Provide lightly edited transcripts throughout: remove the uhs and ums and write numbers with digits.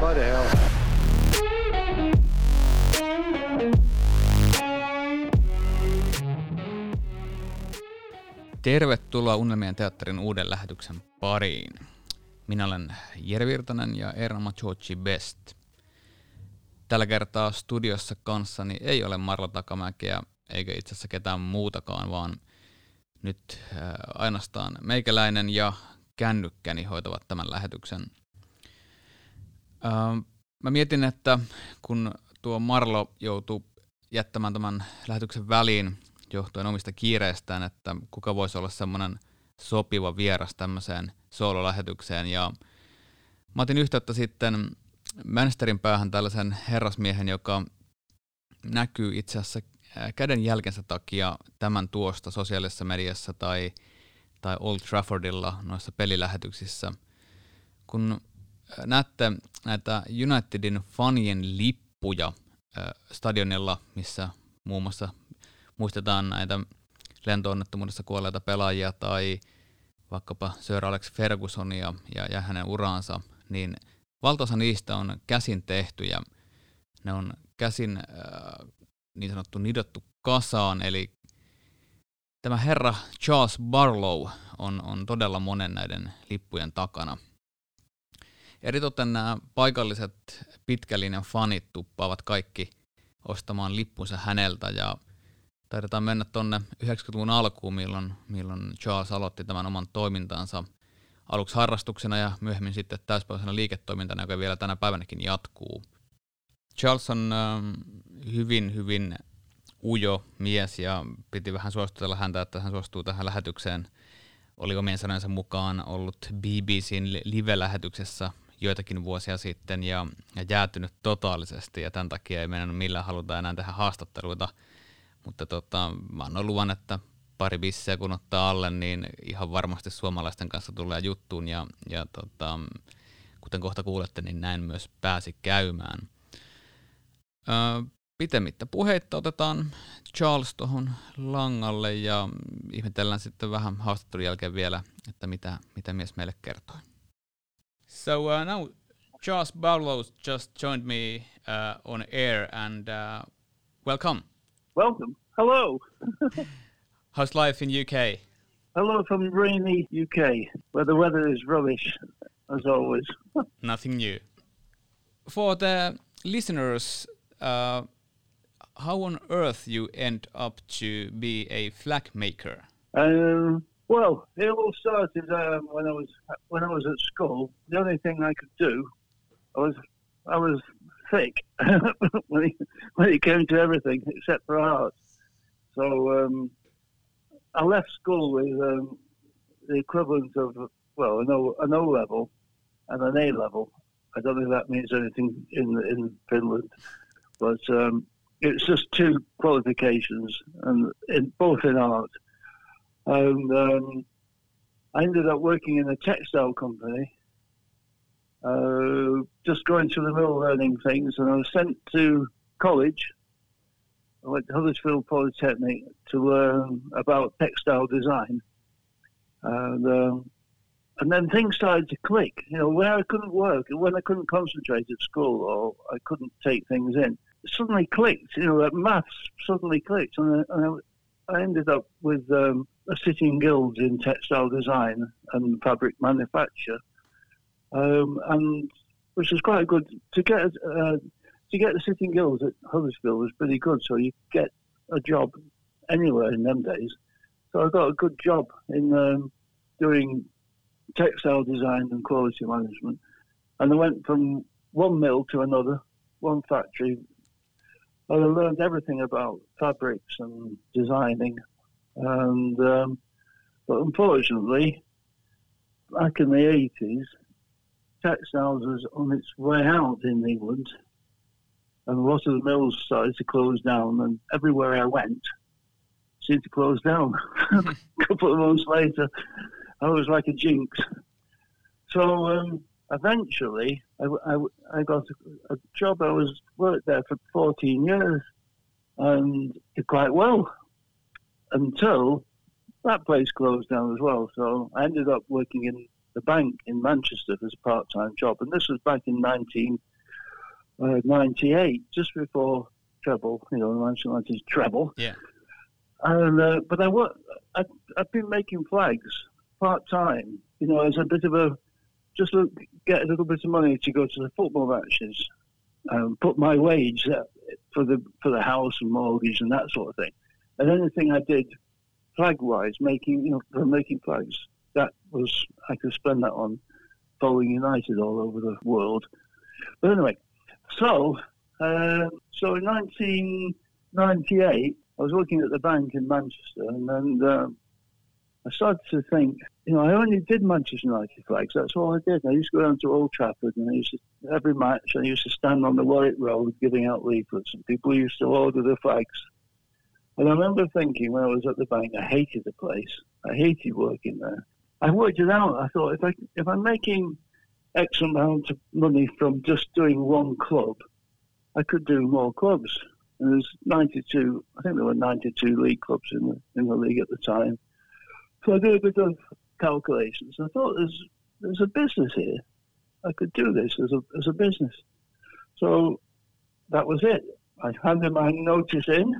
Bloody hell. Tervetuloa Unelmien teatterin uuden lähetyksen pariin. Minä olen Jere Virtanen ja Erma Georgi Best. Tällä kertaa studiossa kanssani ei ole Marlo Takamäkiä eikä itse asiassa ketään muutakaan, vaan nyt ainoastaan meikäläinen ja kännykkäni hoitavat tämän lähetyksen. Mä mietin, että kun tuo Marlo joutuu jättämään tämän lähetyksen väliin johtuen omista kiireistään, että kuka voisi olla semmoinen sopiva vieras tämmöiseen soololähetykseen. Ja mä otin yhteyttä sitten Manchesterin päähän tällaisen herrasmiehen, joka näkyy itse asiassa käden jälkensä takia tämän tuosta sosiaalisessa mediassa tai Old Traffordilla noissa pelilähetyksissä. Kun näette näitä Unitedin fanien lippuja stadionilla, missä muun muassa muistetaan näitä lentoonnettomuudessa kuolleita pelaajia tai vaikkapa Sir Alex Fergusonia ja hänen uraansa, niin valtaosa niistä on käsin tehtyjä. Ne on käsin niin sanottu nidottu kasaan, eli tämä herra Charles Barlow on todella monen näiden lippujen takana. Eritoten nämä paikalliset pitkälinjan fanit tuppaavat kaikki ostamaan lippunsa häneltä, ja taidetaan mennä tuonne 90-luvun alkuun, milloin Charles aloitti tämän oman toimintansa aluksi harrastuksena ja myöhemmin sitten täyspäiväisenä liiketoimintana, joka vielä tänä päivänäkin jatkuu. Charles on hyvin, hyvin ujo mies ja piti vähän suostutella häntä, että hän suostuu tähän lähetykseen. Oli omien sanojensa mukaan ollut BBCn live-lähetyksessä joitakin vuosia sitten ja jäätynyt totaalisesti, ja tämän takia ei meidän millään haluta enää tehdä haastatteluita. Mutta mä annoin luvan, että pari bissejä kun ottaa alle, niin ihan varmasti suomalaisten kanssa tulee juttuun. Ja kuten kohta kuulette, niin näin myös pääsi käymään. Pitemmittä puheitta otetaan Charles tuohon langalle ja ihmetellään sitten vähän haastattelun jälkeen vielä, että mitä mies meille kertoi. So now Charles Barlow just joined me on air and welcome. Welcome. Hello. How's life in UK? Hello from rainy UK, where the weather is rubbish, as always. Nothing new. For the listeners, how on earth you end up to be a flag maker? Well, it all started when I was at school. The only thing I could do, I was thick when it came to everything except for art. So I left school with the equivalent of an O level and an A level. I don't think that means anything in Finland, but it's just two qualifications, and both in art. And I ended up working in a textile company. Just going through the mill learning things, and I was sent to college. I went to Huddersfield Polytechnic to learn about textile design, and then things started to click. You know, where I couldn't work, when I couldn't concentrate at school, or I couldn't take things in, it suddenly clicked. You know, that maths suddenly clicked, and I ended up with a sitting guild in textile design and fabric manufacture. And which was quite good to get the sitting guilds at Huddersfield was pretty good. So you could get a job anywhere in them days. So I got a good job in doing textile design and quality management. And I went from one mill to another, one factory. And I learned everything about fabrics and designing. And but unfortunately, back in the 80s. Textiles was on its way out in England, and a lot of the mills started to close down, and everywhere I went seemed to close down. A couple of months later, I was like a jinx. So eventually, I got a job. I worked there for 14 years and did quite well until that place closed down as well. So I ended up working in the bank in Manchester as a part-time job, and this was back in 19 98, just before treble, you know, Manchester United's treble. Yeah. And but I've been making flags part time, you know, as a bit of a get a little bit of money to go to the football matches, put my wage for the house and mortgage and that sort of thing. And anything I did flag wise, making flags, that was, I could spend that on following United all over the world. But anyway, so in 1998, I was working at the bank in Manchester, and then I started to think, you know, I only did Manchester United flags. That's all I did. I used to go down to Old Trafford, and I used to, every match, I used to stand on the Warwick Road giving out leaflets, and people used to order the flags. And I remember thinking when I was at the bank, I hated the place. I hated working there. I worked it out. I thought, if I'm making X amount of money from just doing one club, I could do more clubs. And there's 92, I think there were 92 league clubs in the league at the time. So I did a bit of calculations. I thought, there's a business here. I could do this as a business. So that was it. I handed my notice in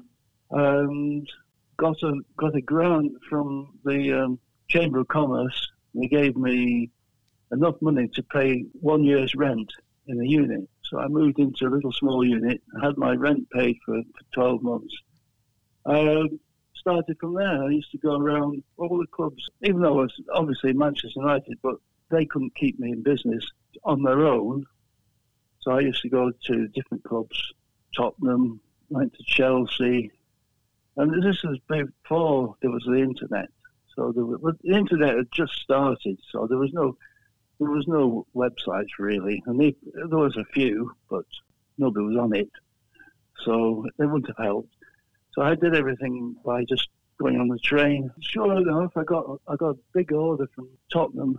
and got a grant from the Chamber of Commerce. They gave me enough money to pay 1 year's rent in the unit. So I moved into a little small unit, had my rent paid for 12 months. Started from there. I used to go around all the clubs, even though I was obviously Manchester United, but they couldn't keep me in business on their own. So I used to go to different clubs, Tottenham, went to Chelsea. And this was before there was the internet. So the internet had just started, so there was no websites really, and there was a few, but nobody was on it, so they wouldn't have helped. So I did everything by just going on the train. Sure enough, I got a big order from Tottenham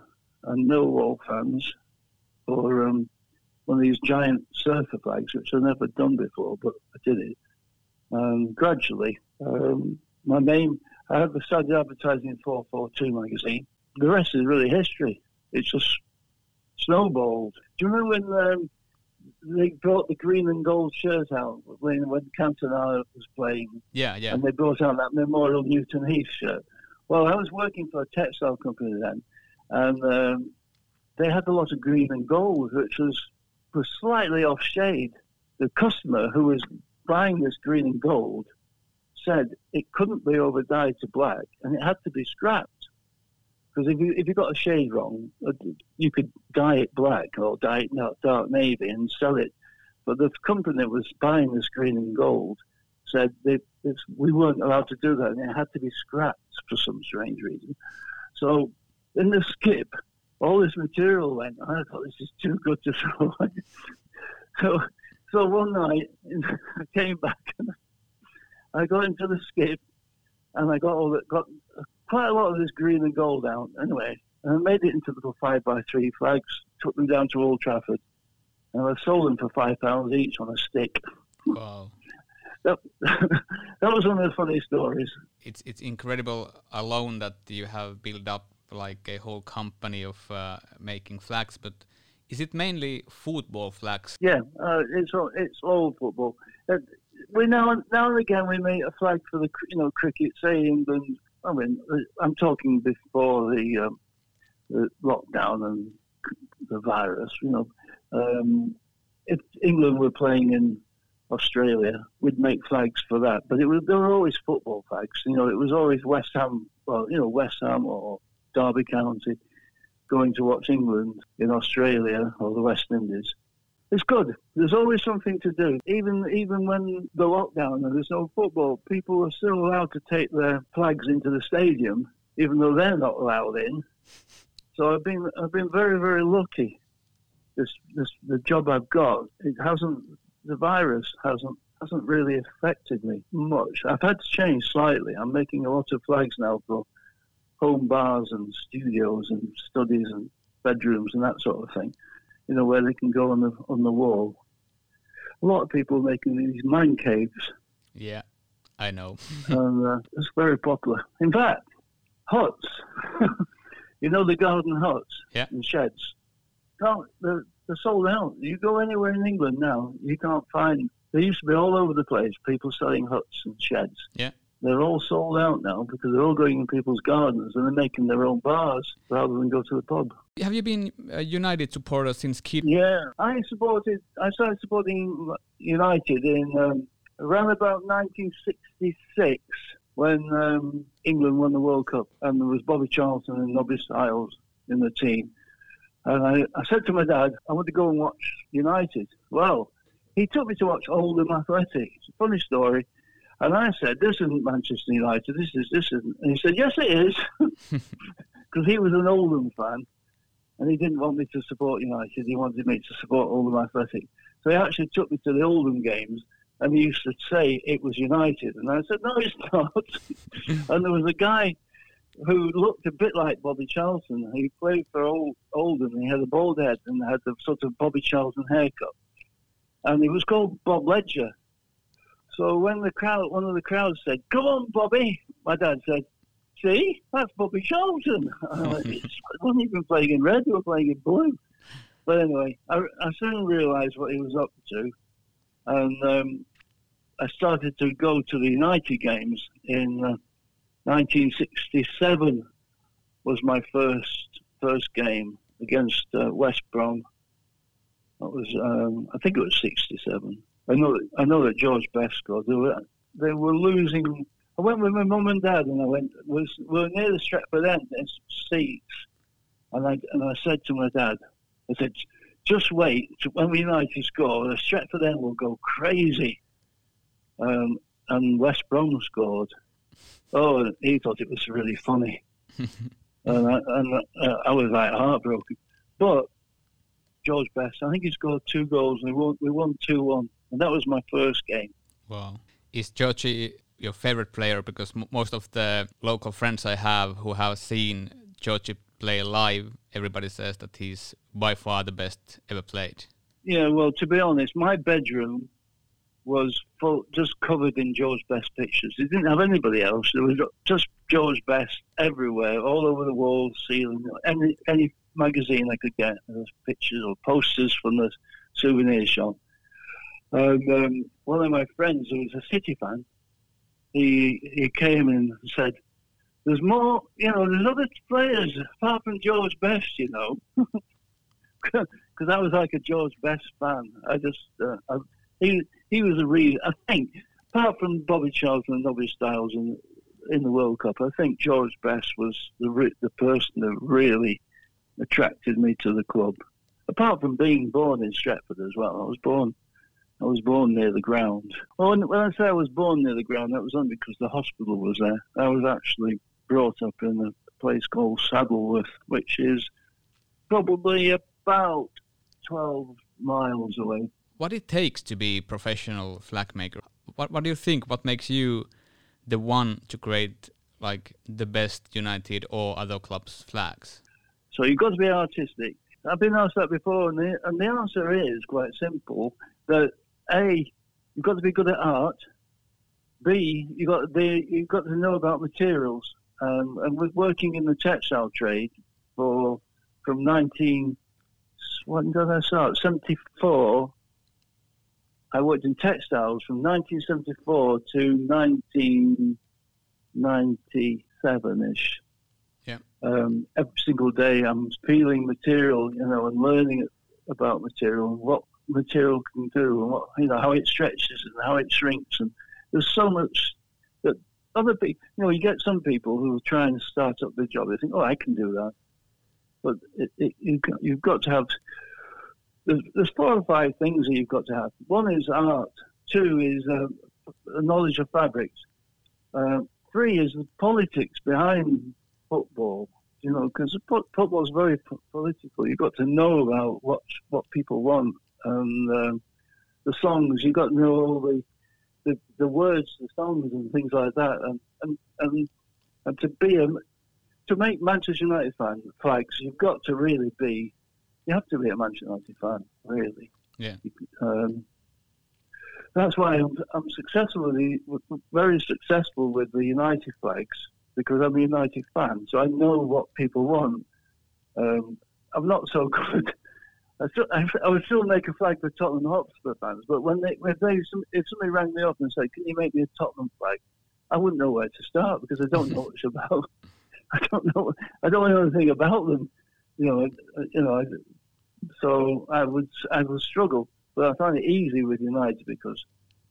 and Millwall fans for one of these giant surfer flags, which I'd never done before, but I did it. Gradually, my name, I started advertising in 442 magazine. The rest is really history. It's just snowballed. Do you remember when they brought the green and gold shirt out when Cantona was playing? Yeah, yeah. And they brought out that memorial Newton Heath shirt. Well, I was working for a textile company then, and they had a lot of green and gold, which was slightly off shade. The customer who was buying this green and gold said it couldn't be overdyed to black, and it had to be scrapped. Because if you got a shade wrong, you could dye it black or dye it dark navy and sell it. But the company that was buying this green and gold said we weren't allowed to do that, and it had to be scrapped for some strange reason. So in the skip, all this material went, and I thought, this is too good to throw away. So one night, I came back, and I got into the skip, and I got quite a lot of this green and gold out, anyway. And I made it into little 5x3 flags, took them down to Old Trafford, and I sold them for £5 each on a stick. Wow. That was one of the funny stories. It's incredible alone that you have built up like a whole company of making flags, but is it mainly football flags? Yeah, it's all football. We now and again we make a flag for the cricket, say England. I mean, I'm talking before the lockdown and the virus, you know. If England were playing in Australia, we'd make flags for that. But there were always football flags. You know, it was always West Ham or Derby County going to watch England in Australia or the West Indies. It's good. There's always something to do. Even when the lockdown and there's no football, people are still allowed to take their flags into the stadium, even though they're not allowed in. So I've been very, very lucky. The job I've got, the virus hasn't really affected me much. I've had to change slightly. I'm making a lot of flags now for home bars and studios and studies and bedrooms and that sort of thing. You know, where they can go on the wall. A lot of people are making these man caves. Yeah, I know. And it's very popular. In fact, huts. You know, the garden huts and sheds. Can't, the They're sold out. You go anywhere in England now, you can't find them. They used to be all over the place, people selling huts and sheds. Yeah. They're all sold out now because they're all going in people's gardens and they're making their own bars rather than go to the pub. Have you been a United supporter since kid? Yeah, I started supporting United in around about 1966 when England won the World Cup, and there was Bobby Charlton and Nobby Stiles in the team. And I said to my dad, I want to go and watch United. Well, he took me to watch Oldham Athletic. It's a funny story. And I said, this isn't Manchester United, this isn't. And he said, yes, it is. Because he was an Oldham fan, and he didn't want me to support United. He wanted me to support Oldham Athletic. So he actually took me to the Oldham games, and he used to say it was United. And I said, no, it's not. And there was a guy who looked a bit like Bobby Charlton. He played for Oldham. He had a bald head and had a sort of Bobby Charlton haircut. And he was called Bob Ledger. So when one of the crowd said, come on, Bobby, my dad said, see, that's Bobby Charlton. I wasn't even playing in red, they were playing in blue. But anyway, I soon realised what he was up to. And I started to go to the United games in 1967 was my first game against West Brom. That was, I think it was 67. I know that George Best scored. They were losing. I went with my mum and dad, and we were near the Stretford End in some seats, and I said to my dad, I said, just wait, when United score, the Stretford End will go crazy. And West Brom scored. Oh, he thought it was really funny. and I was like heartbroken. But George Best, I think he scored 2 goals, and we won 2-1. And that was my first game. Wow. Is Georgie your favourite player? Because most of the local friends I have who have seen Georgie play live, everybody says that he's by far the best ever played. Yeah, well, to be honest, my bedroom was full, just covered in George Best pictures. He didn't have anybody else. There was just George Best everywhere, all over the walls, ceiling, any magazine I could get. There was pictures or posters from the souvenir shop. One of my friends, who was a City fan, he came and said, there's more, there's other players apart from George Best, Because I was like a George Best fan. He was the reason. I think, apart from Bobby Charlton and Nobby Stiles in the World Cup, I think George Best was the person that really attracted me to the club. Apart from being born in Stretford as well, I was born near the ground. Well, when I say I was born near the ground, that was only because the hospital was there. I was actually brought up in a place called Saddleworth, which is probably about 12 miles away. What it takes to be a professional flag maker? What do you think? What makes you the one to create like the best United or other clubs' flags? So you've got to be artistic. I've been asked that before, and the answer is quite simple. That A, you've got to be good at art. B, you've got to know about materials. And we're working in the textile trade from 1974. I worked in textiles from 1974 to 1997-ish. Yeah. Every single day I'm peeling material, and learning about material and what material can do and what, how it stretches and how it shrinks. And there's so much that other people, you get some people who try and start up the job. They think, I can do that. But you've got to have, there's 4 or 5 things that you've got to have. One is art. 2 is a knowledge of fabrics. 3 is the politics behind football, because football is very political. You've got to know about what people want, and the songs. You've got to know all the words, the songs, and things like that. And to make Manchester United flags, you've got to really be. You have to be a Manchester United fan, really. Yeah. That's why I'm successful. Very successful with the United flags. Because I'm a United fan, so I know what people want. I'm not so good I would still make a flag for Tottenham Hotspur fans, but if somebody rang me up and said, "Can you make me a Tottenham flag?" I wouldn't know where to start because I don't know much about. I don't know anything about them. So I would struggle, but I find it easy with United because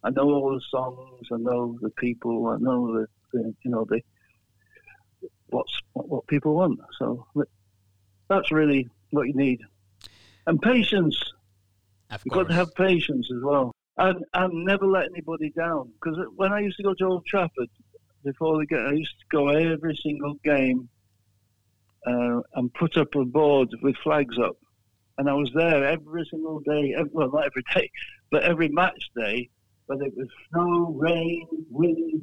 I know all the songs, I know the people, I know what people want. So that's really what you need, and patience. You've got to have patience as well, and never let anybody down. Because when I used to go to Old Trafford before the game, I used to go every single game and put up a board with flags up. And I was there every single day, not every day, but every match day, whether it was snow, rain, wind,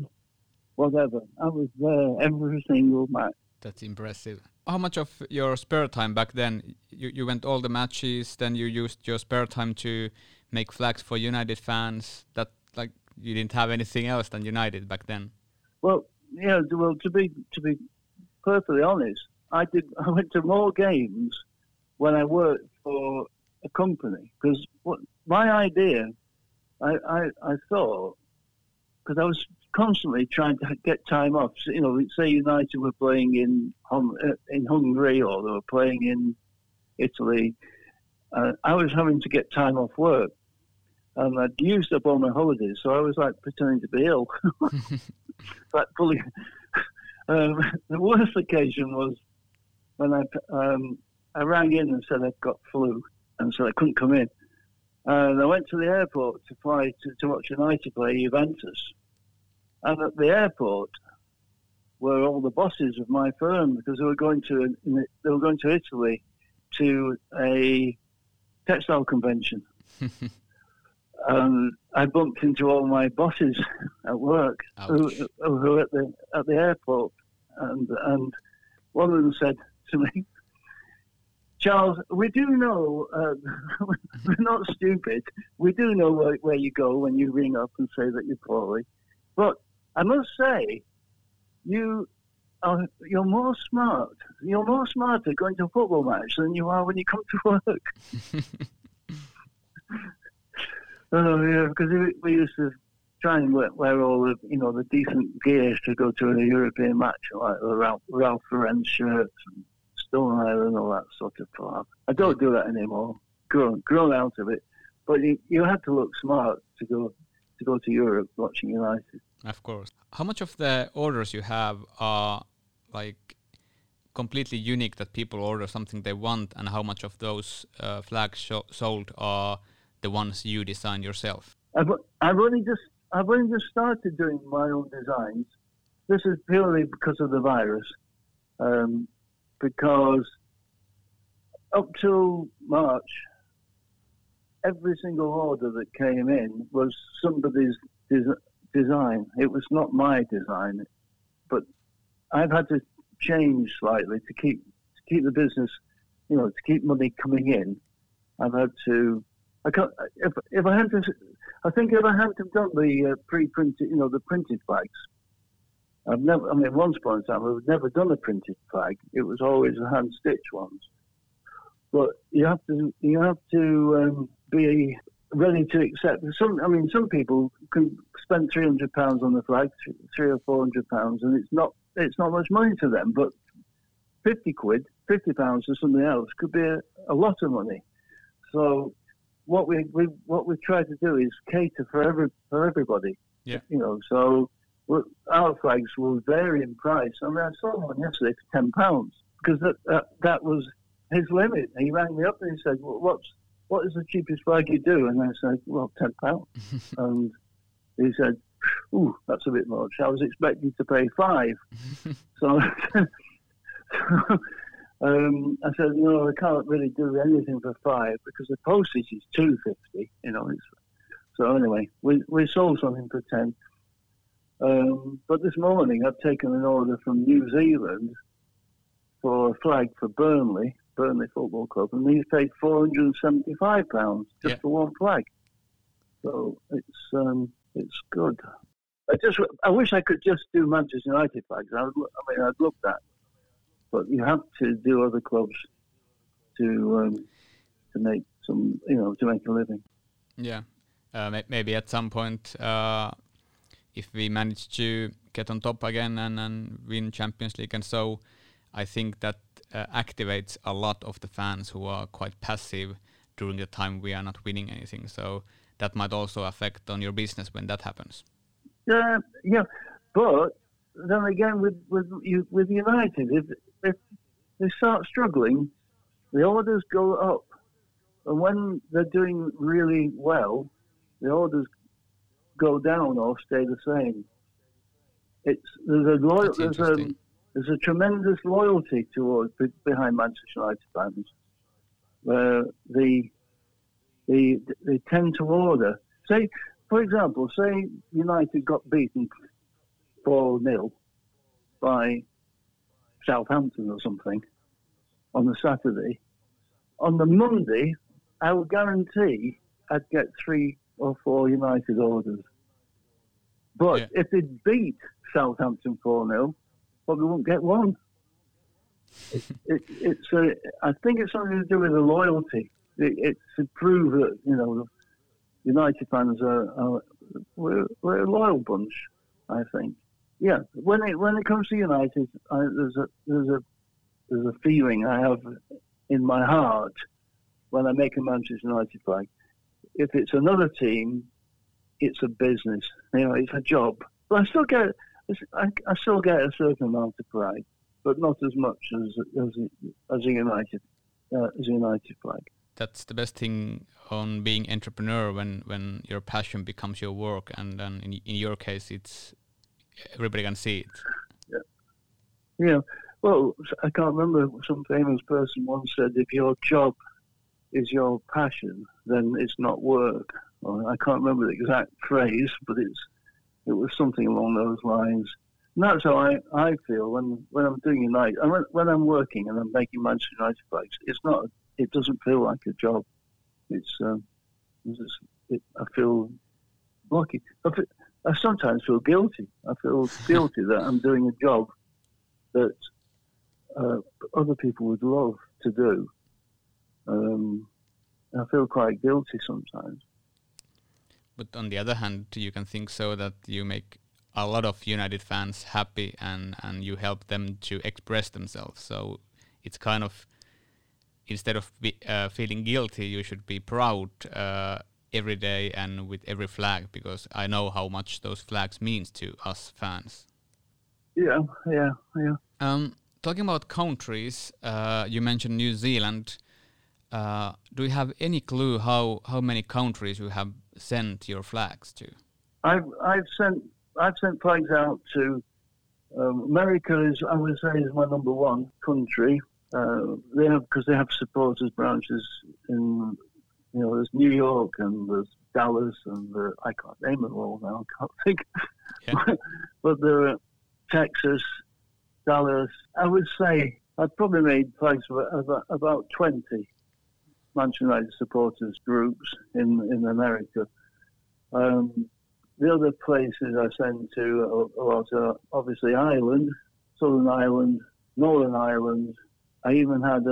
whatever. I was there every single match. That's impressive. How much of your spare time back then, you went all the matches, then you used your spare time to make flags for United fans? That you didn't have anything else than United back then? Well, yeah. Well, to be perfectly honest, I went to more games when I worked for a company, because I thought, because I was constantly trying to get time off. Say United were playing in Hungary or they were playing in Italy, I was having to get time off work, and I'd used up all my holidays, so I was pretending to be ill. Fully. The worst occasion was when I rang in and said I'd got flu, and so I couldn't come in. And I went to the airport to fly to watch United play Juventus. And at the airport were all the bosses of my firm, because they were going to Italy to a textile convention. And I bumped into all my bosses at work who were at the airport, and one of them said to me, "Charles, we do know, we're not stupid. We do know where you go when you ring up and say that you're poorly. But I must say, you're more smarter going to a football match than you are when you come to work." Oh yeah, because we used to try and wear all the the decent gear to go to a European match, like the Ralph Lauren shirts and Stone Island and all that sort of crap. I don't do that anymore. Grown out of it. But you had to look smart to go to Europe watching United. Of course. How much of the orders you have are completely unique, that people order something they want, and how much of those flags sold are the ones you design yourself? I've only just started doing my own designs. This is purely because of the virus. Because up till March, every single order that came in was somebody's design. It was not my design, but I've had to change slightly to keep the business, to keep money coming in. I've had to. I can't, if I hadn't, I think if I hadn't have done the pre-printed, the printed flags, once upon a time I've never done a printed flag. It was always the hand-stitched ones. But you have to be ready to accept. Some people can spend £300 on the flag, £300 or £400, and it's not much money to them. But £50, £50 or something else could be a lot of money. So what we try to do is cater for everybody. Yeah. So our flags will vary in price. I saw one yesterday for £10 because that was his limit. He rang me up and he said, "Well, what is the cheapest flag you do?" And I said, "Well, £10." And he said, "Ooh, that's a bit much. I was expecting to pay £5." So I said, "No, I can't really do anything for £5 because the postage is £2.50. So anyway, we sold something for £10. But this morning, I've taken an order from New Zealand for a flag for Burnley Football Club, and these paid £475 for one flag. So it's good. I wish I could just do Manchester United flags. I'd love that. But you have to do other clubs to make some, you know, to make a living. Yeah, maybe at some point, if we manage to get on top again and win Champions League and so, I think that activates a lot of the fans who are quite passive during the time we are not winning anything. So that might also affect on your business when that happens. Yeah, but then again with United, if they start struggling, the orders go up. And when they're doing really well, the orders go down or stay the same. There's a tremendous loyalty behind Manchester United fans, where they tend to order. Say, for example, United got beaten 4-0 by Southampton or something on the Saturday. On the Monday, I would guarantee I'd get 3 or 4 United orders. But if they'd beat Southampton 4-0, probably wouldn't get one. I think it's something to do with the loyalty. It's to prove that, you know, United fans we're a loyal bunch, I think. Yeah, when it comes to United, there's a feeling I have in my heart when I make a Manchester United flag. If it's another team, it's a business. You know, it's a job. But I still get a certain amount of pride, but not as much as a United flag. That's the best thing on being entrepreneur, when your passion becomes your work, and then in your case, it's everybody can see it. Yeah. Well, I can't remember. Some famous person once said, "If your job is your passion, then it's not work." Well, I can't remember the exact phrase, but it was something along those lines. And that's how I feel when I'm doing United, and when I'm working and I'm making Manchester United flags. It's not. It doesn't feel like a job. I feel lucky. I sometimes feel guilty. I feel guilty that I'm doing a job that other people would love to do. I feel quite guilty sometimes. But on the other hand, you can think so that you make a lot of United fans happy and you help them to express themselves. So it's kind of, instead of feeling guilty, you should be proud every day and with every flag, because I know how much those flags means to us fans. Yeah. Talking about countries, you mentioned New Zealand. Do you have any clue how many countries you have sent your flags to? I've sent flags out to America. I would say is my number one country. They have supporters branches in, you know, there's New York and there's Dallas and I can't name them all now. I can't think. Yeah. But there are Texas, Dallas. I would say I've probably made flags for about 20 Manchester United supporters groups in America. The other places I send to are obviously Ireland, Southern Ireland, Northern Ireland. I even had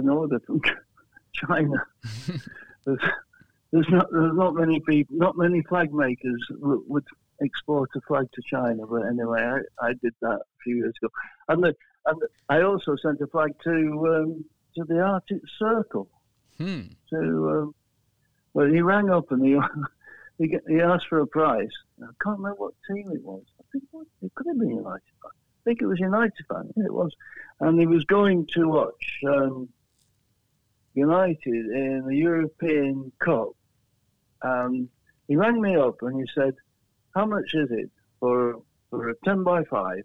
an order from China. there's not many flag makers would export a flag to China, but anyway, I did that a few years ago. And I also sent a flag to the Arctic Circle. Well, he rang up and he asked for a prize. I can't remember what team it was. I think it could have been United. I think it was United fan. It was, and he was going to watch United in the European Cup. He rang me up and he said, "How much is it for a 10x5,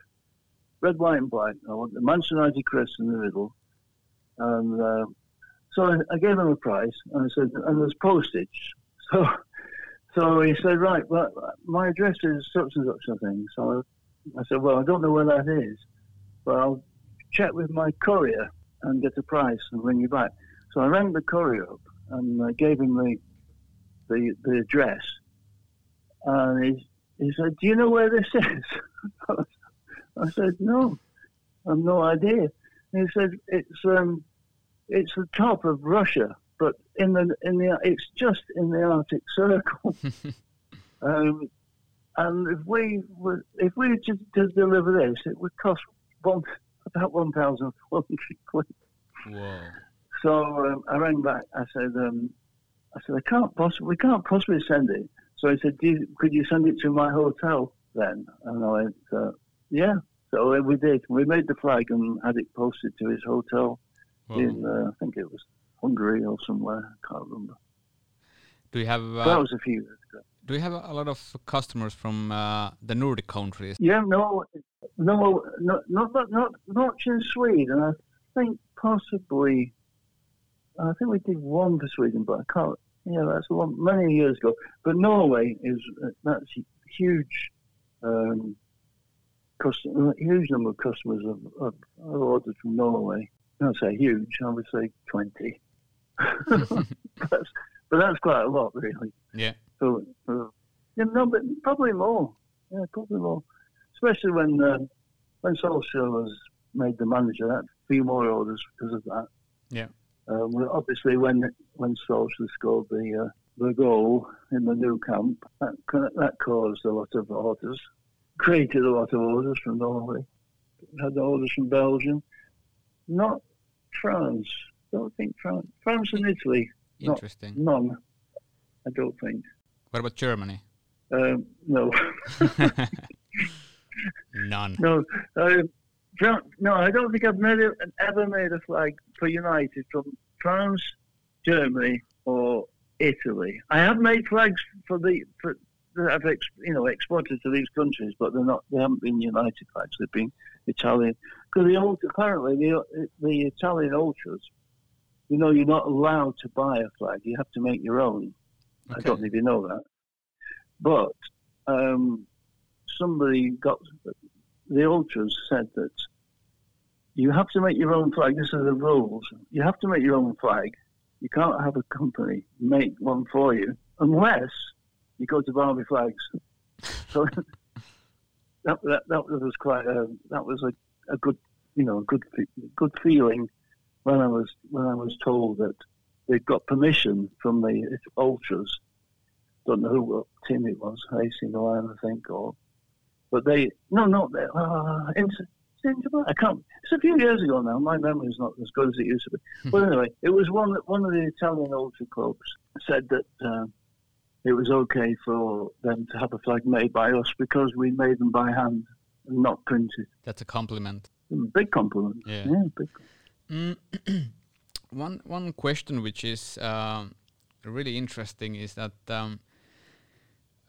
red, white, and black? I want the Manchester United crest in the middle." And so I gave him a price, and I said, "And there's postage." So he said, "Right, well, my address is such and such a thing." So I said, "Well, I don't know where that is, but I'll check with my courier and get a price and ring you back." So I rang the courier up and I gave him the address. And he said, "Do you know where this is?" I said, "No, I've no idea." And he said, "It's the top of Russia." but it's just in the Arctic Circle. And if we just did deliver this, it would cost about £1,400. Wow. So I rang back. I said, we can't possibly send it. So he said, could you send it to my hotel then? And I went, yeah. So we did. We made the flag and had it posted to his hotel in, I think it was Hungary or somewhere. I can't remember. Do you have? That was a few years ago. Do you have a lot of customers from the Nordic countries? Yeah, not in Sweden. I think possibly. I think we did one for Sweden, but I can't. Yeah, that's the one many years ago. But Norway is huge. A huge number of customers have ordered from Norway. I don't say huge, I would say 20. But that's quite a lot, really. Yeah. So, but probably more. Yeah, probably more. Especially when Solskjaer was made the manager, that few more orders because of that. Yeah. Well, obviously, when Solskjaer scored the goal in the Nou Camp, that caused a lot of orders. Created a lot of orders from Norway. Had orders from Belgium. Not France. Don't think France. France and Italy. Interesting. None. I don't think. What about Germany? No. None. No. I don't think I've ever made a flag for United from France, Germany, or Italy. I have made flags for that I've exported to these countries, but they haven't been United flags. They've been Italian. Because apparently the Italian ultras, you're not allowed to buy a flag. You have to make your own. Okay. I don't know if you know that. But the ultras said that you have to make your own flag. This is the rules. You have to make your own flag. You can't have a company make one for you unless you go to Barbie Flags. So that was a good feeling when I was told that they'd got permission from the ultras. Don't know what team it was, AC Milan, I think, or but they I can't. It's a few years ago now. My memory's not as good as it used to be. But anyway, it was one of the Italian ultra clubs said that. It was okay for them to have a flag made by us because we made them by hand and not printed. That's a compliment. Big compliment. Yeah. Big compliment. One question which is really interesting is that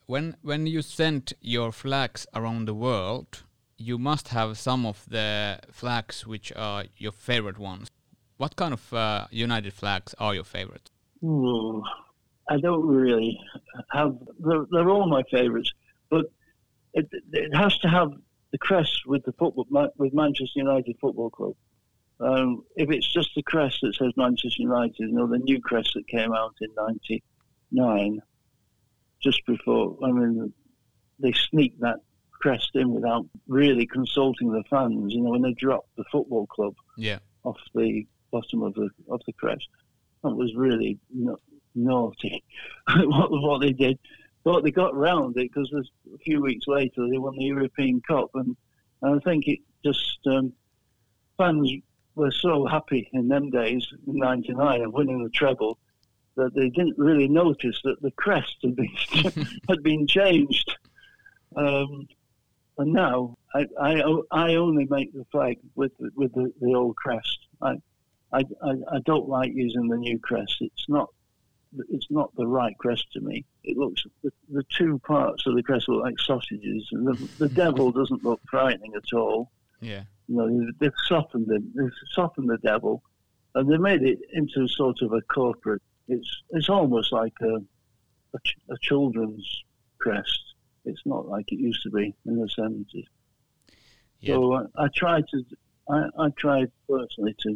when you send your flags around the world, you must have some of the flags which are your favorite ones. What kind of United flags are your favorite? Ooh. I don't really have. They're all my favourites, but it has to have the crest with the football with Manchester United Football Club. If it's just the crest that says Manchester United, the new crest that came out in '99, just before, they sneaked that crest in without really consulting the fans. When they dropped the football club off the bottom of the crest, that was really naughty what they did, but they got round it because a few weeks later they won the European Cup, and I think it just fans were so happy in them days in '99 of winning the treble that they didn't really notice that the crest had been changed. And now I only make the flag with the old crest. I don't like using the new crest. It's not the right crest to me. It looks the two parts of the crest look like sausages, and the devil doesn't look frightening at all. Yeah, they've softened him. They've softened the devil, and they made it into sort of a corporate. It's almost like a children's crest. It's not like it used to be in the '70s. Yeah. So I tried personally to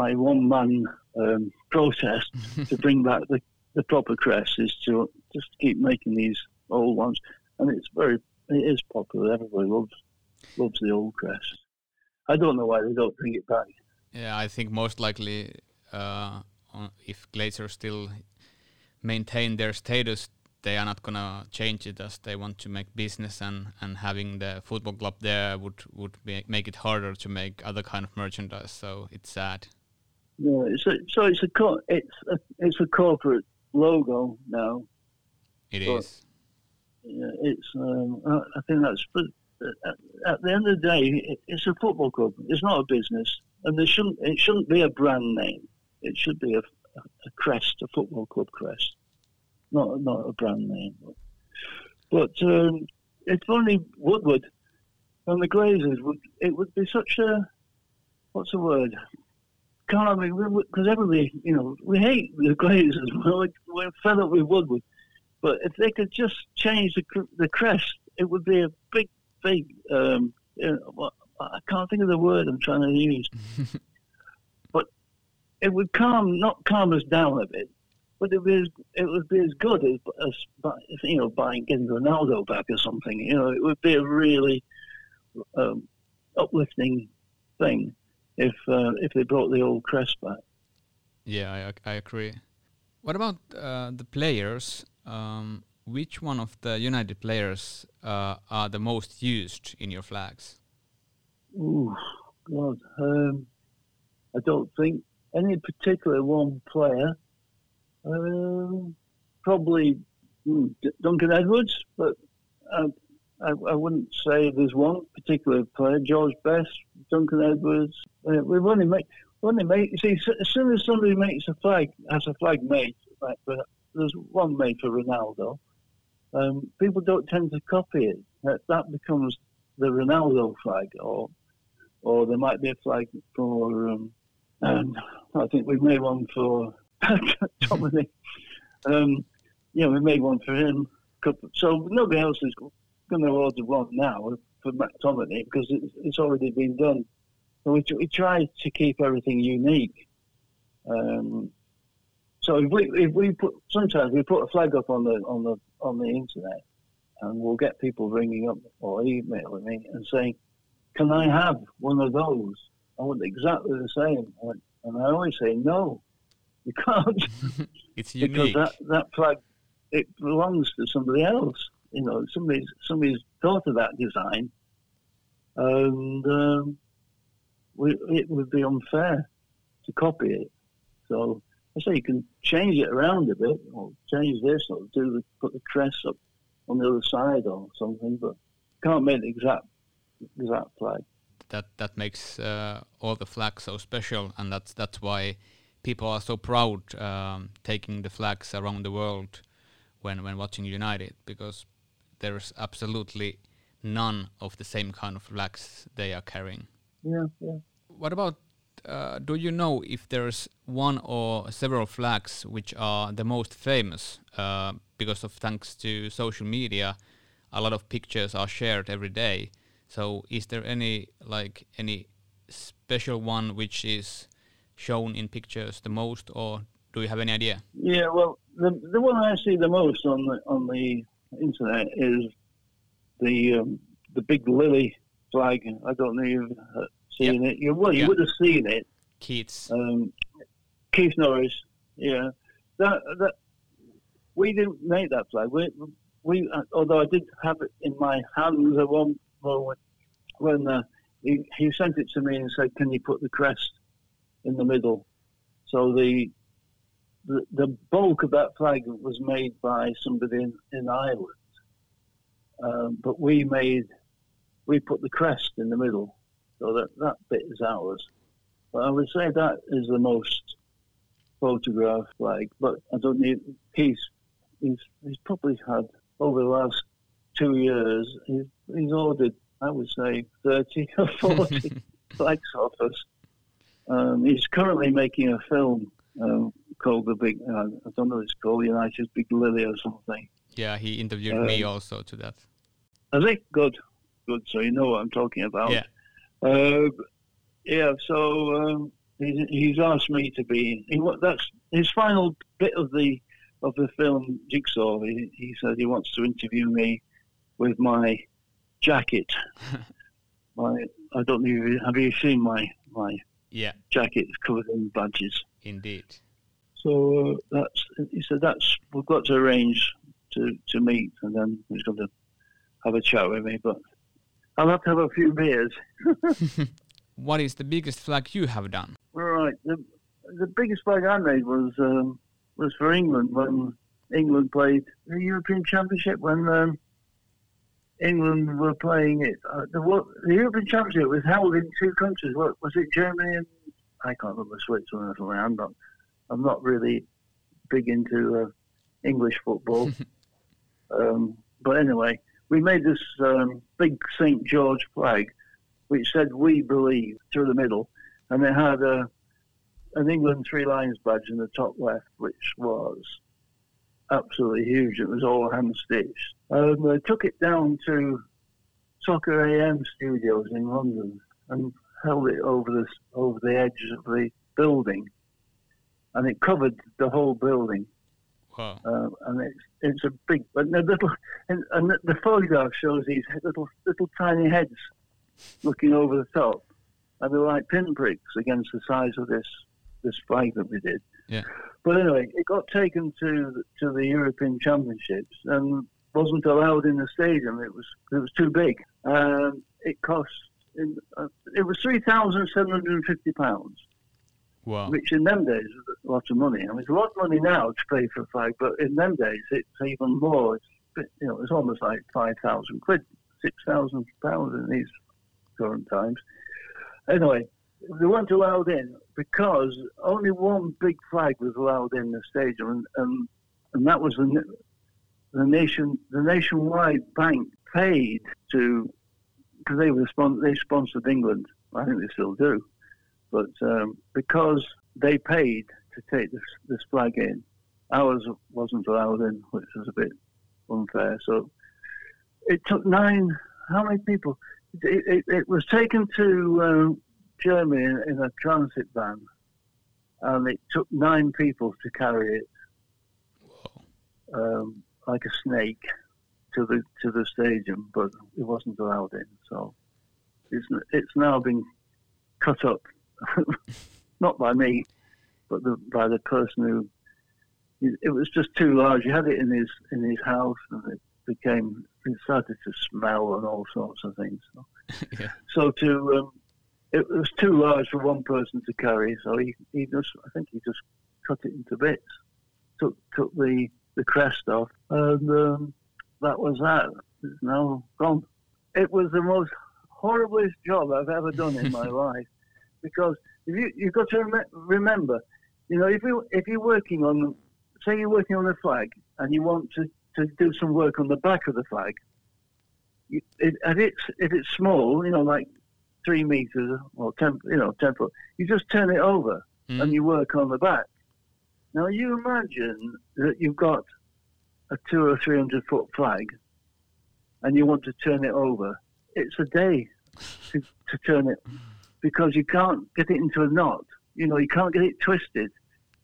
my one man. Protest to bring back the proper crest is to just keep making these old ones, and it is popular. Everybody loves the old crest. I don't know why they don't bring it back. Yeah, I think most likely if Glazers still maintain their status, they are not gonna change it, as they want to make business, and having the football club there would make it harder to make other kind of merchandise. So it's sad. Yeah, so it's a corporate logo now. It is. Yeah, it's. I think that's. At the end of the day, it's a football club. It's not a business, and it shouldn't be a brand name. It should be a crest, a football club crest. Not a brand name, but if only Woodward and the Glazers would be such a, what's the word? Because everybody, we hate the Glazers. We're fed up with Woodward, but if they could just change the crest, it would be a big. I can't think of the word I'm trying to use, but it would calm us down a bit. But it would be as good as buying, getting Ronaldo back or something. It would be a really uplifting thing if they brought the old crest back. Yeah, I agree. What about the players? Which one of the United players are the most used in your flags? Ooh, God. I don't think any particular one player. Probably Duncan Edwards, but I wouldn't say there's one particular player. George Best, Duncan Edwards. You see, as soon as somebody has a flag made, right, but there's one made for Ronaldo. People don't tend to copy it. That becomes the Ronaldo flag, or there might be a flag for. I think we made one for. Dominic, we made one for him. So nobody else is going to order one now for McTominay because it's already been done. So we try to keep everything unique. So sometimes we put a flag up on the internet, and we'll get people ringing up or emailing me and saying, "Can I have one of those? I want exactly the same." And I always say no. You can't. It's unique. Because that flag, it belongs to somebody else. Somebody's thought of that design, and it would be unfair to copy it. So I say you can change it around a bit, or change this, or put the crest up on the other side or something, but can't make the exact flag. That makes all the flags so special, and that's why. People are so proud taking the flags around the world when watching United, because there's absolutely none of the same kind of flags they are carrying. Yeah, yeah. What about, do you know if there's one or several flags which are the most famous? Because of thanks to social media, a lot of pictures are shared every day. So is there any special one which is shown in pictures the most, or do you have any idea? Yeah, well, the one I see the most on the internet is the big lily flag. I don't know if you've seen it. You would have seen it. Keith Norris. Yeah, that we didn't make that flag. We although I did have it in my hands at one moment when he sent it to me and said, "Can you put the crest in the middle?" So the bulk of that flag was made by somebody in Ireland, but we put the crest in the middle, so that bit is ours. But I would say that is the most photographed flag. But I don't need he's probably had, over the last 2 years, he's ordered, I would say, 30 or 40 flags off us. He's currently making a film called The Big... I don't know, it's called United's Big Lily or something. Yeah, he interviewed me also to that. I think, good, so you know what I'm talking about. Yeah. He's asked me to be... That's his final bit of the film, Jigsaw. He said he wants to interview me with my jacket. I don't know, have you seen my... Yeah, jackets covered in badges. Indeed. So he said we've got to arrange to meet, and then he's going to have a chat with me. But I'll have to have a few beers. What is the biggest flag you have done? Right, the biggest flag I made was for England when England played the European Championship. When England were playing it, the European Championship was held in two countries. Was it Germany and I can't remember Switzerland or something. I'm not really big into English football. But anyway, we made this big St. George flag, which said, "We believe," through the middle. And it had an England Three Lions badge in the top left, which was absolutely huge. It was all hand-stitched. I took it down to Soccer AM Studios in London and held it over the edge of the building. And it covered the whole building. Wow. And it's a big, but the little, and the photograph shows these little tiny heads looking over the top, and they were like pinpricks against the size of this flag that we did. Yeah. But anyway, it got taken to the European Championships and wasn't allowed in the stadium. It was too big. It cost. It was £3,750. Wow. Which in them days was a lot of money. I mean, it's a lot of money now to pay for a flag, but in them days it's even more. It's almost like £5,000, £6,000 in these current times. Anyway, they weren't allowed in because only one big flag was allowed in the stadium, and that was the Nationwide Bank paid to, because they sponsored England. I think they still do. But because they paid to take this flag in, ours wasn't allowed in, which was a bit unfair. So it took how many people? It was taken to Germany in a transit van, and it took 9 people to carry it, like a snake, to the stadium. But it wasn't allowed in, so it's now been cut up. Not by me, but by the person who. It was just too large. He had it in his house, and it became. It started to smell and all sorts of things. So, yeah. It was too large for one person to carry. So he just. I think he just cut it into bits. Took the crest off, and that was that. It's now gone. It was the most horriblest job I've ever done in my life. Because you've got to remember, if you're working on, say you're working on a flag and you want to do some work on the back of the flag, if it's small, like 3 meters or 10 foot, you just turn it over and you work on the back. Now you imagine that you've got a 200 or 300 foot flag and you want to turn it over. It's a day to turn it. Because you can't get it into a knot, you can't get it twisted.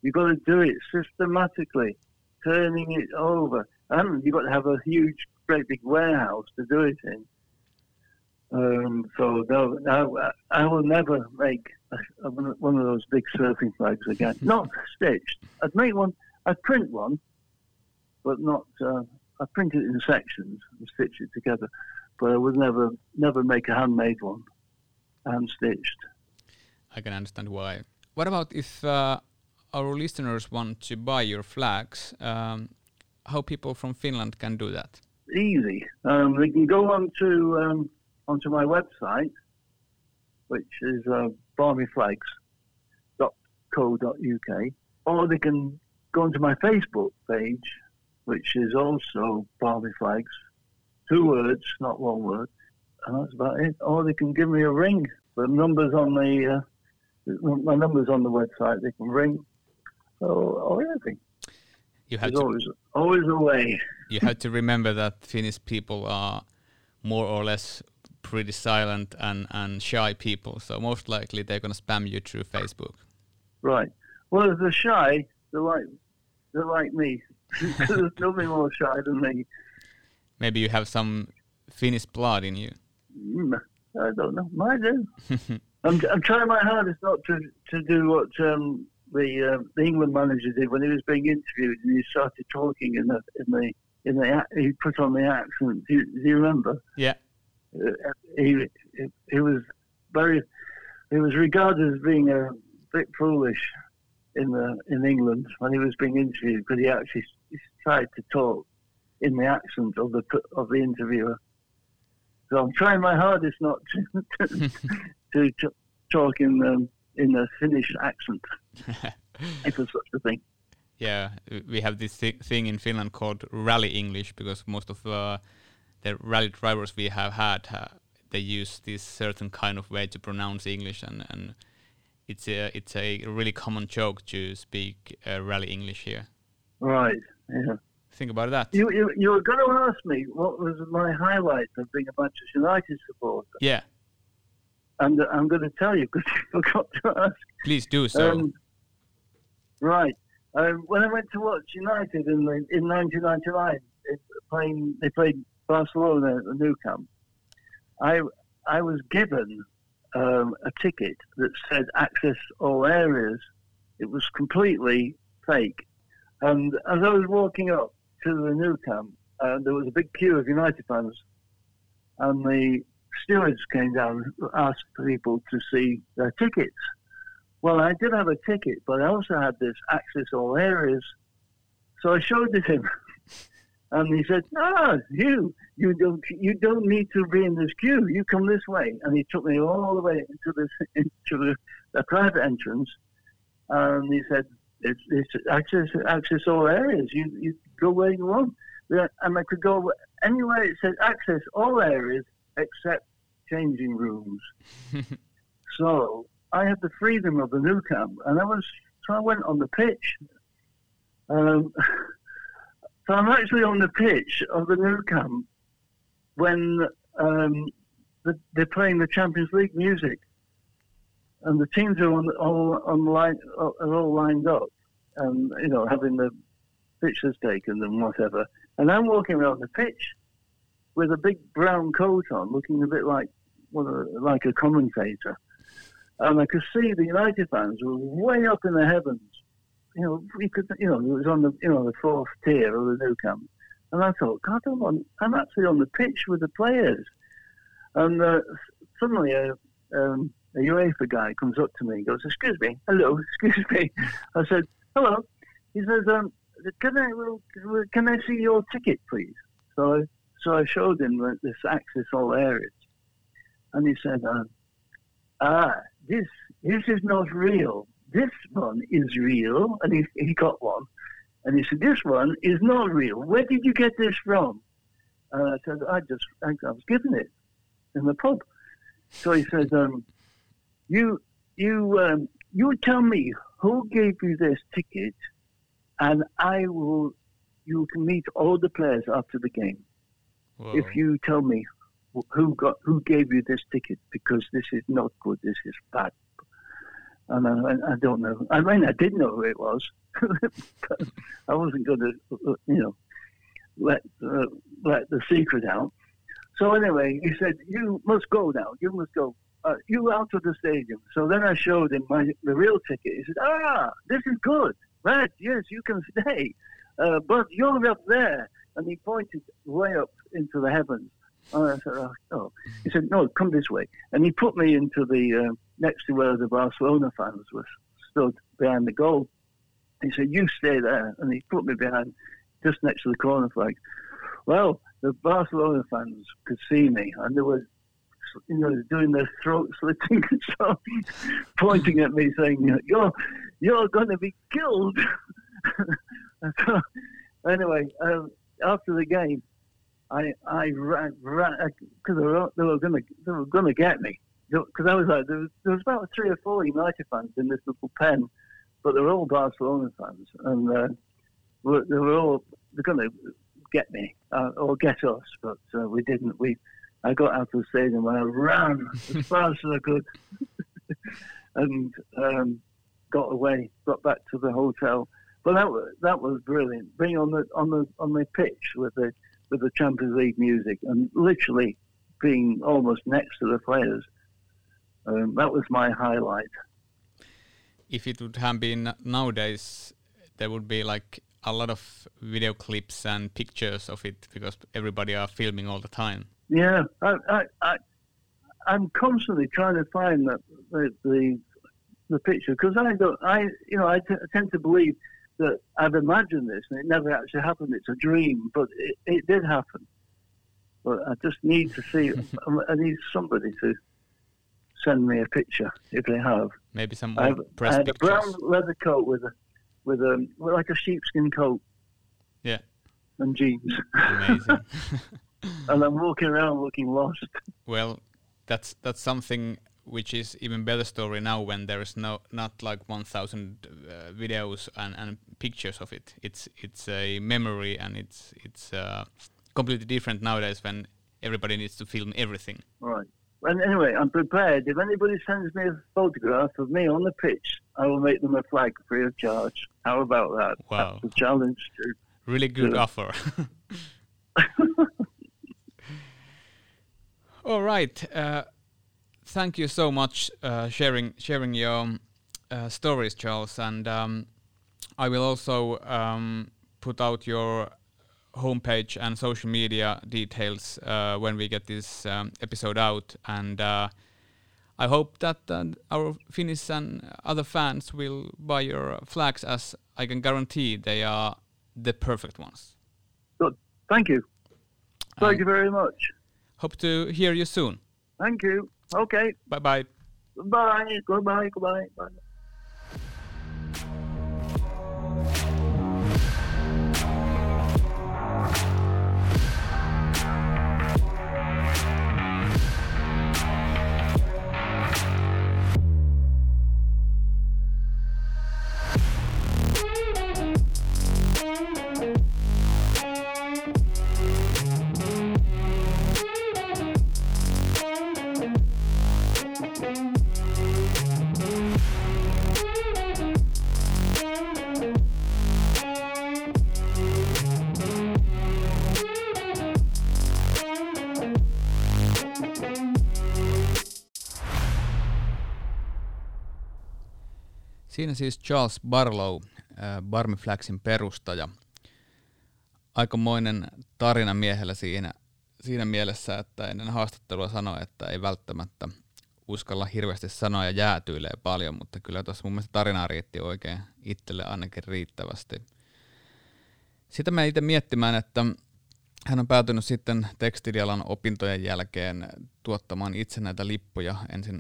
You've got to do it systematically, turning it over, and you've got to have a huge, great big warehouse to do it in. So no, I will never make one of those big surfing flags again. Not stitched. I'd make one. I'd print one, but not. I'd print it in sections and stitch it together, but I would never make a handmade one. Unstitched. I can understand why. What about if our listeners want to buy your flags? How people from Finland can do that? Easy. They can go onto my website, which is barbieflags.co.uk, or they can go onto my Facebook page, which is also Barbie Flags. 2 words, not 1 word. And that's about it. Or they can give me a ring. My number's on the website. They can ring. Or anything. There's always a way. You have to remember that Finnish people are more or less pretty silent and shy people. So most likely they're going to spam you through Facebook. Right. Well, if they're shy, they're like me. There's nobody more shy than me. Maybe you have some Finnish blood in you. I don't know. Might do. I'm trying my hardest not to do what the England manager did when he was being interviewed, and he started talking he put on the accent. Do you remember? Yeah. He was regarded as being a bit foolish in England when he was being interviewed, because he actually tried to talk in the accent of the interviewer. So I'm trying my hardest not to talk in a Finnish accent, if it's such a thing. Yeah, we have this thing in Finland called rally English, because most of the rally drivers we have had, they use this certain kind of way to pronounce English, and it's a really common joke to speak rally English here. Right. Yeah. Think about that. You were going to ask me what was my highlight of being a Manchester United supporter. Yeah. And I'm going to tell you because you forgot to ask. Please do so. Right. When I went to watch United in 1999, they played Barcelona at the Nou Camp. I was given a ticket that said access all areas. It was completely fake. And as I was walking up to the Nou Camp, there was a big queue of United fans, and the stewards came down and asked people to see their tickets. Well, I did have a ticket, but I also had this access all areas. So I showed it him, and he said, "Ah, you don't need to be in this queue. You come this way." And he took me all the way into the private entrance, and he said, "It's access all areas. You go where you want." And I could go anywhere. It said access all areas except changing rooms. So I had the freedom of the Nou Camp, and I went on the pitch. So I'm actually on the pitch of the Nou Camp when they're playing the Champions League music, and the teams are all lined up, and having the pictures taken and whatever. And I'm walking around the pitch with a big brown coat on, looking a bit like a commentator. And I could see the United fans were way up in the heavens. It was on the fourth tier of the Nou Camp. And I thought, God, I'm actually on the pitch with the players. And suddenly a UEFA guy comes up to me and goes, "Excuse me, hello, excuse me." I said, "Hello." He says, can I see your ticket, please?" So I showed him this access all areas. And he said, this is not real. This one is real." And he got one. And he said, "This one is not real. Where did you get this from?" And I said, I was given it in the pub. So he said, you tell me who gave you this ticket, and you can meet all the players after the game." Whoa. "If you tell me who gave you this ticket, because this is not good, this is bad." And I don't know. I mean, I did know who it was, but I wasn't going to, let the secret out. So anyway, he said, "You must go now. You must go. You out of the stadium." So then I showed him the real ticket. He said, "This is good. Right, yes, you can stay. But you're up there." And he pointed way up into the heavens. And I said, "Oh." He said, "No, come this way." And he put me into the next to where the Barcelona fans were stood behind the goal. He said, "You stay there." And he put me behind, just next to the corner flag. Well, the Barcelona fans could see me, and they were, doing their throat slitting and so, pointing at me, saying, "You're going to be killed." So, anyway, after the game, I ran because they were going to get me, because I was like, there was about 3 or 4 United fans in this little pen, but they were all Barcelona fans, and they were going to get me or get us, but we didn't. I got out of the stadium and I ran as fast as I could and got away. Got back to the hotel, but that was brilliant. Being on the pitch with the Champions League music and literally being almost next to the players, that was my highlight. if it would have been nowadays, there would be like a lot of video clips and pictures of it because everybody are filming all the time. Yeah, I'm constantly trying to find the picture because I tend to believe that I've imagined this and it never actually happened. It's a dream, but it did happen. But I just need to see. I need somebody to send me a picture if they have. Maybe some more press pictures. I had a brown leather coat with like a sheepskin coat. Yeah. And jeans. Amazing. And I'm walking around looking lost. Well, that's something which is even better story now when there is not like 1,000 videos and pictures of it. It's a memory and it's completely different nowadays when everybody needs to film everything. Right. Well, anyway, I'm prepared. If anybody sends me a photograph of me on the pitch, I will make them a flag free of charge. How about that? Wow. That's a challenge too. Really good offer. All right. Thank you so much sharing your stories, Charles. And I will also put out your homepage and social media details when we get this episode out. And I hope that our Finnish and other fans will buy your flags, as I can guarantee they are the perfect ones. Good. Thank you. Thank you very much. Hope to hear you soon. Thank you. Okay. Bye-bye. Bye. Goodbye. Goodbye. Bye. Siinä siis Charles Barlow, Barbie Flagsin perustaja. Aikamoinen tarina miehellä siinä mielessä, että ennen haastattelua sanoi, että ei välttämättä uskalla hirveästi sanoa ja jäätyilee paljon, mutta kyllä tuossa mun mielestä tarinaa riitti oikein itselle ainakin riittävästi. Sitä mä itse miettimään, että hän on päätynyt sitten tekstiilialan opintojen jälkeen tuottamaan itse näitä lippuja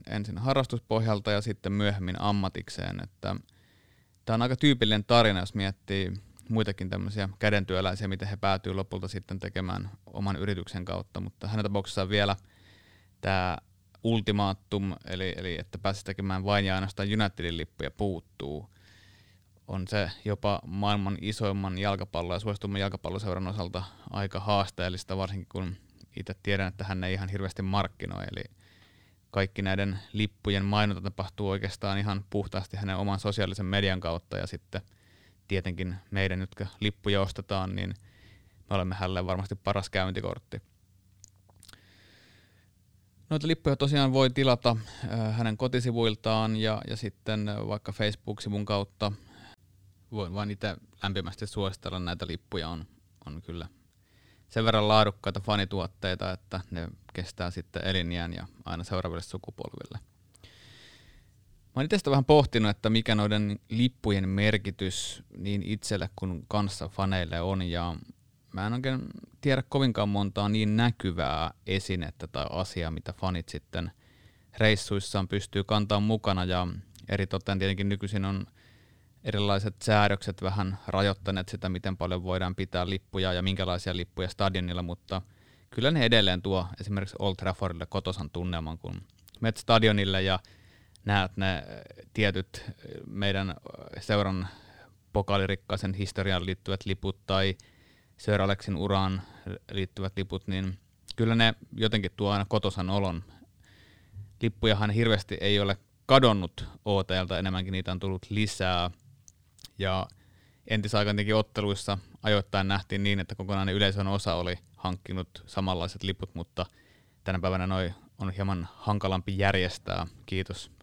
ensin harrastuspohjalta ja sitten myöhemmin ammatikseen. Tämä on aika tyypillinen tarina, jos miettii muitakin tämmöisiä kädentyöläisiä, miten he päätyy lopulta sitten tekemään oman yrityksen kautta, mutta hänen tapauksessaan vielä tämä ultimaattum, eli että pääsisi tekemään vain ja ainoastaan Unitedin lippuja puuttuu. On se jopa maailman isoimman jalkapallon ja suosituimman jalkapalloseuran osalta aika haasteellista, varsinkin kun itse tiedän, että hän ei ihan hirveästi markkinoi. Eli kaikki näiden lippujen mainonta tapahtuu oikeastaan ihan puhtaasti hänen oman sosiaalisen median kautta. Ja sitten tietenkin meidän, jotka lippuja ostetaan, niin me olemme hänelle varmasti paras käyntikortti. Noita lippuja tosiaan voi tilata hänen kotisivuiltaan ja sitten vaikka Facebook-sivun kautta. Voin vaan itse lämpimästi suositella näitä lippuja. On kyllä sen verran laadukkaita fanituotteita, että ne kestää sitten eliniän ja aina seuraaville sukupolville. Mä oon itse sitä vähän pohtinut, että mikä noiden lippujen merkitys niin itselle kuin kanssafaneille on. Ja mä en oikein tiedä kovinkaan montaa niin näkyvää esinettä tai asiaa, mitä fanit sitten reissuissaan pystyy kantamaan mukana. Ja eritoten tietenkin nykyisin on erilaiset säädökset vähän rajoittaneet sitä, miten paljon voidaan pitää lippuja ja minkälaisia lippuja stadionilla, mutta kyllä ne edelleen tuo esimerkiksi Old Traffordille kotosan tunnelman, kun menet stadionille ja näet ne tietyt meidän seuran pokaalirikkaisen historiaan liittyvät liput tai Sir Alexin uraan liittyvät liput, niin kyllä ne jotenkin tuo aina kotosan olon. Lippujahan hirveästi ei ole kadonnut OT:lta, enemmänkin niitä on tullut lisää. Ja entisaikaan tietenkin otteluissa ajoittain nähtiin niin, että kokonainen yleisön osa oli hankkinut samanlaiset liput, mutta tänä päivänä noi on hieman hankalampi järjestää,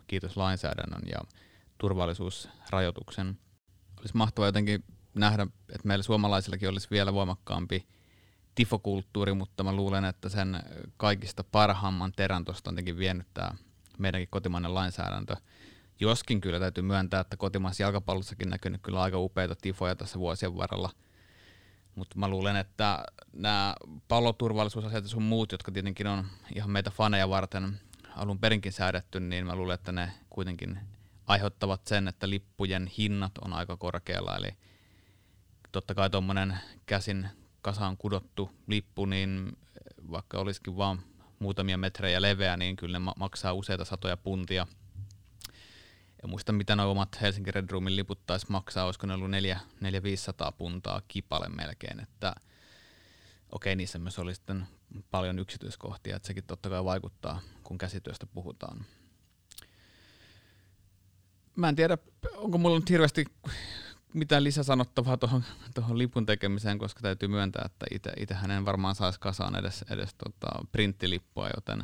kiitos lainsäädännön ja turvallisuusrajoituksen. Olisi mahtavaa jotenkin nähdä, että meillä suomalaisillakin olisi vielä voimakkaampi tifokulttuuri, mutta mä luulen, että sen kaikista parhaamman terän tuosta on jotenkin vienyt tämä meidänkin kotimainen lainsäädäntö. Joskin kyllä täytyy myöntää, että kotimaisessa jalkapallossakin näkynyt kyllä aika upeita tifoja tässä vuosien varrella. Mutta mä luulen, että nämä palloturvallisuusasiat ja sun muut, jotka tietenkin on ihan meitä faneja varten alun perinkin säädetty, niin mä luulen, että ne kuitenkin aiheuttavat sen, että lippujen hinnat on aika korkealla. Eli totta kai tuommoinen käsin kasaan kudottu lippu, niin vaikka olisikin vaan muutamia metrejä leveä, niin kyllä ne maksaa useita satoja puntia. En muista, mitä nuo omat Helsingin Red Roomin liput taisi maksaa, olisiko ne ollut 400-500 puntaa kipale melkein, että okei, niissä myös oli sitten paljon yksityiskohtia, että sekin totta kai vaikuttaa, kun käsityöstä puhutaan. Mä en tiedä, onko mulla nyt hirveästi mitään lisäsanottavaa tuohon lipun tekemiseen, koska täytyy myöntää, että itsehän en varmaan saisi kasaan edes printtilippoa, joten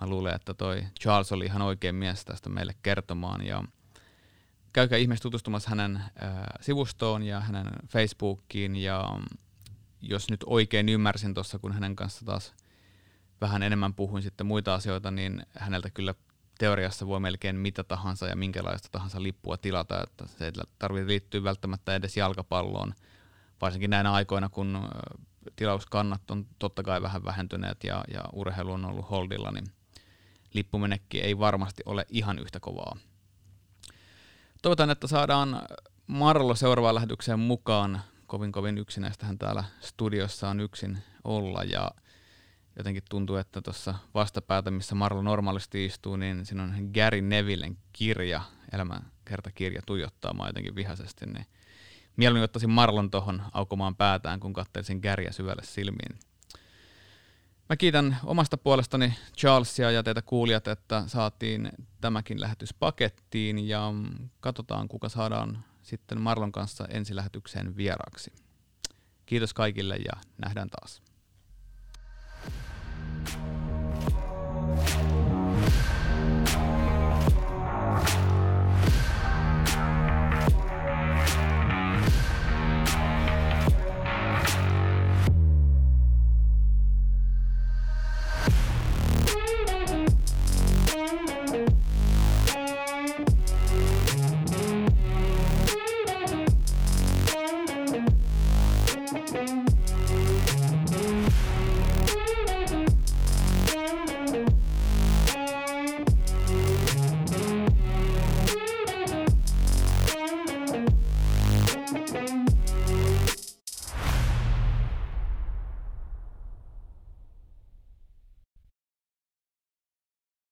mä luulen, että toi Charles oli ihan oikein mies tästä meille kertomaan, ja käykää ihmeessä tutustumassa hänen sivustoon ja hänen Facebookiin, ja jos nyt oikein ymmärsin tuossa, kun hänen kanssa taas vähän enemmän puhuin sitten muita asioita, niin häneltä kyllä teoriassa voi melkein mitä tahansa ja minkälaista tahansa lippua tilata, että se ei tarvitse liittyä välttämättä edes jalkapalloon, varsinkin näinä aikoina, kun tilauskannat on totta kai vähän vähentyneet ja urheilu on ollut holdilla, niin lippumenekki ei varmasti ole ihan yhtä kovaa. Toivotan, että saadaan Marlo seuraavaan lähetykseen mukaan. Kovin yksinäistähän täällä studiossa on yksin olla, ja jotenkin tuntuu, että tuossa vastapäätä, missä Marlo normaalisti istuu, niin siinä on Gary Nevillen kirja, elämänkertakirja, tuijottaa mua jotenkin vihaisesti, niin mieluummin ottaisin Marlon tuohon aukomaan päätään, kun katselisin Garyä syvälle silmiin. Mä kiitän omasta puolestani Charlesia ja teitä kuulijat, että saatiin tämäkin lähetys pakettiin, ja katsotaan, kuka saadaan sitten Marlon kanssa ensilähetykseen vieraaksi. Kiitos kaikille ja nähdään taas.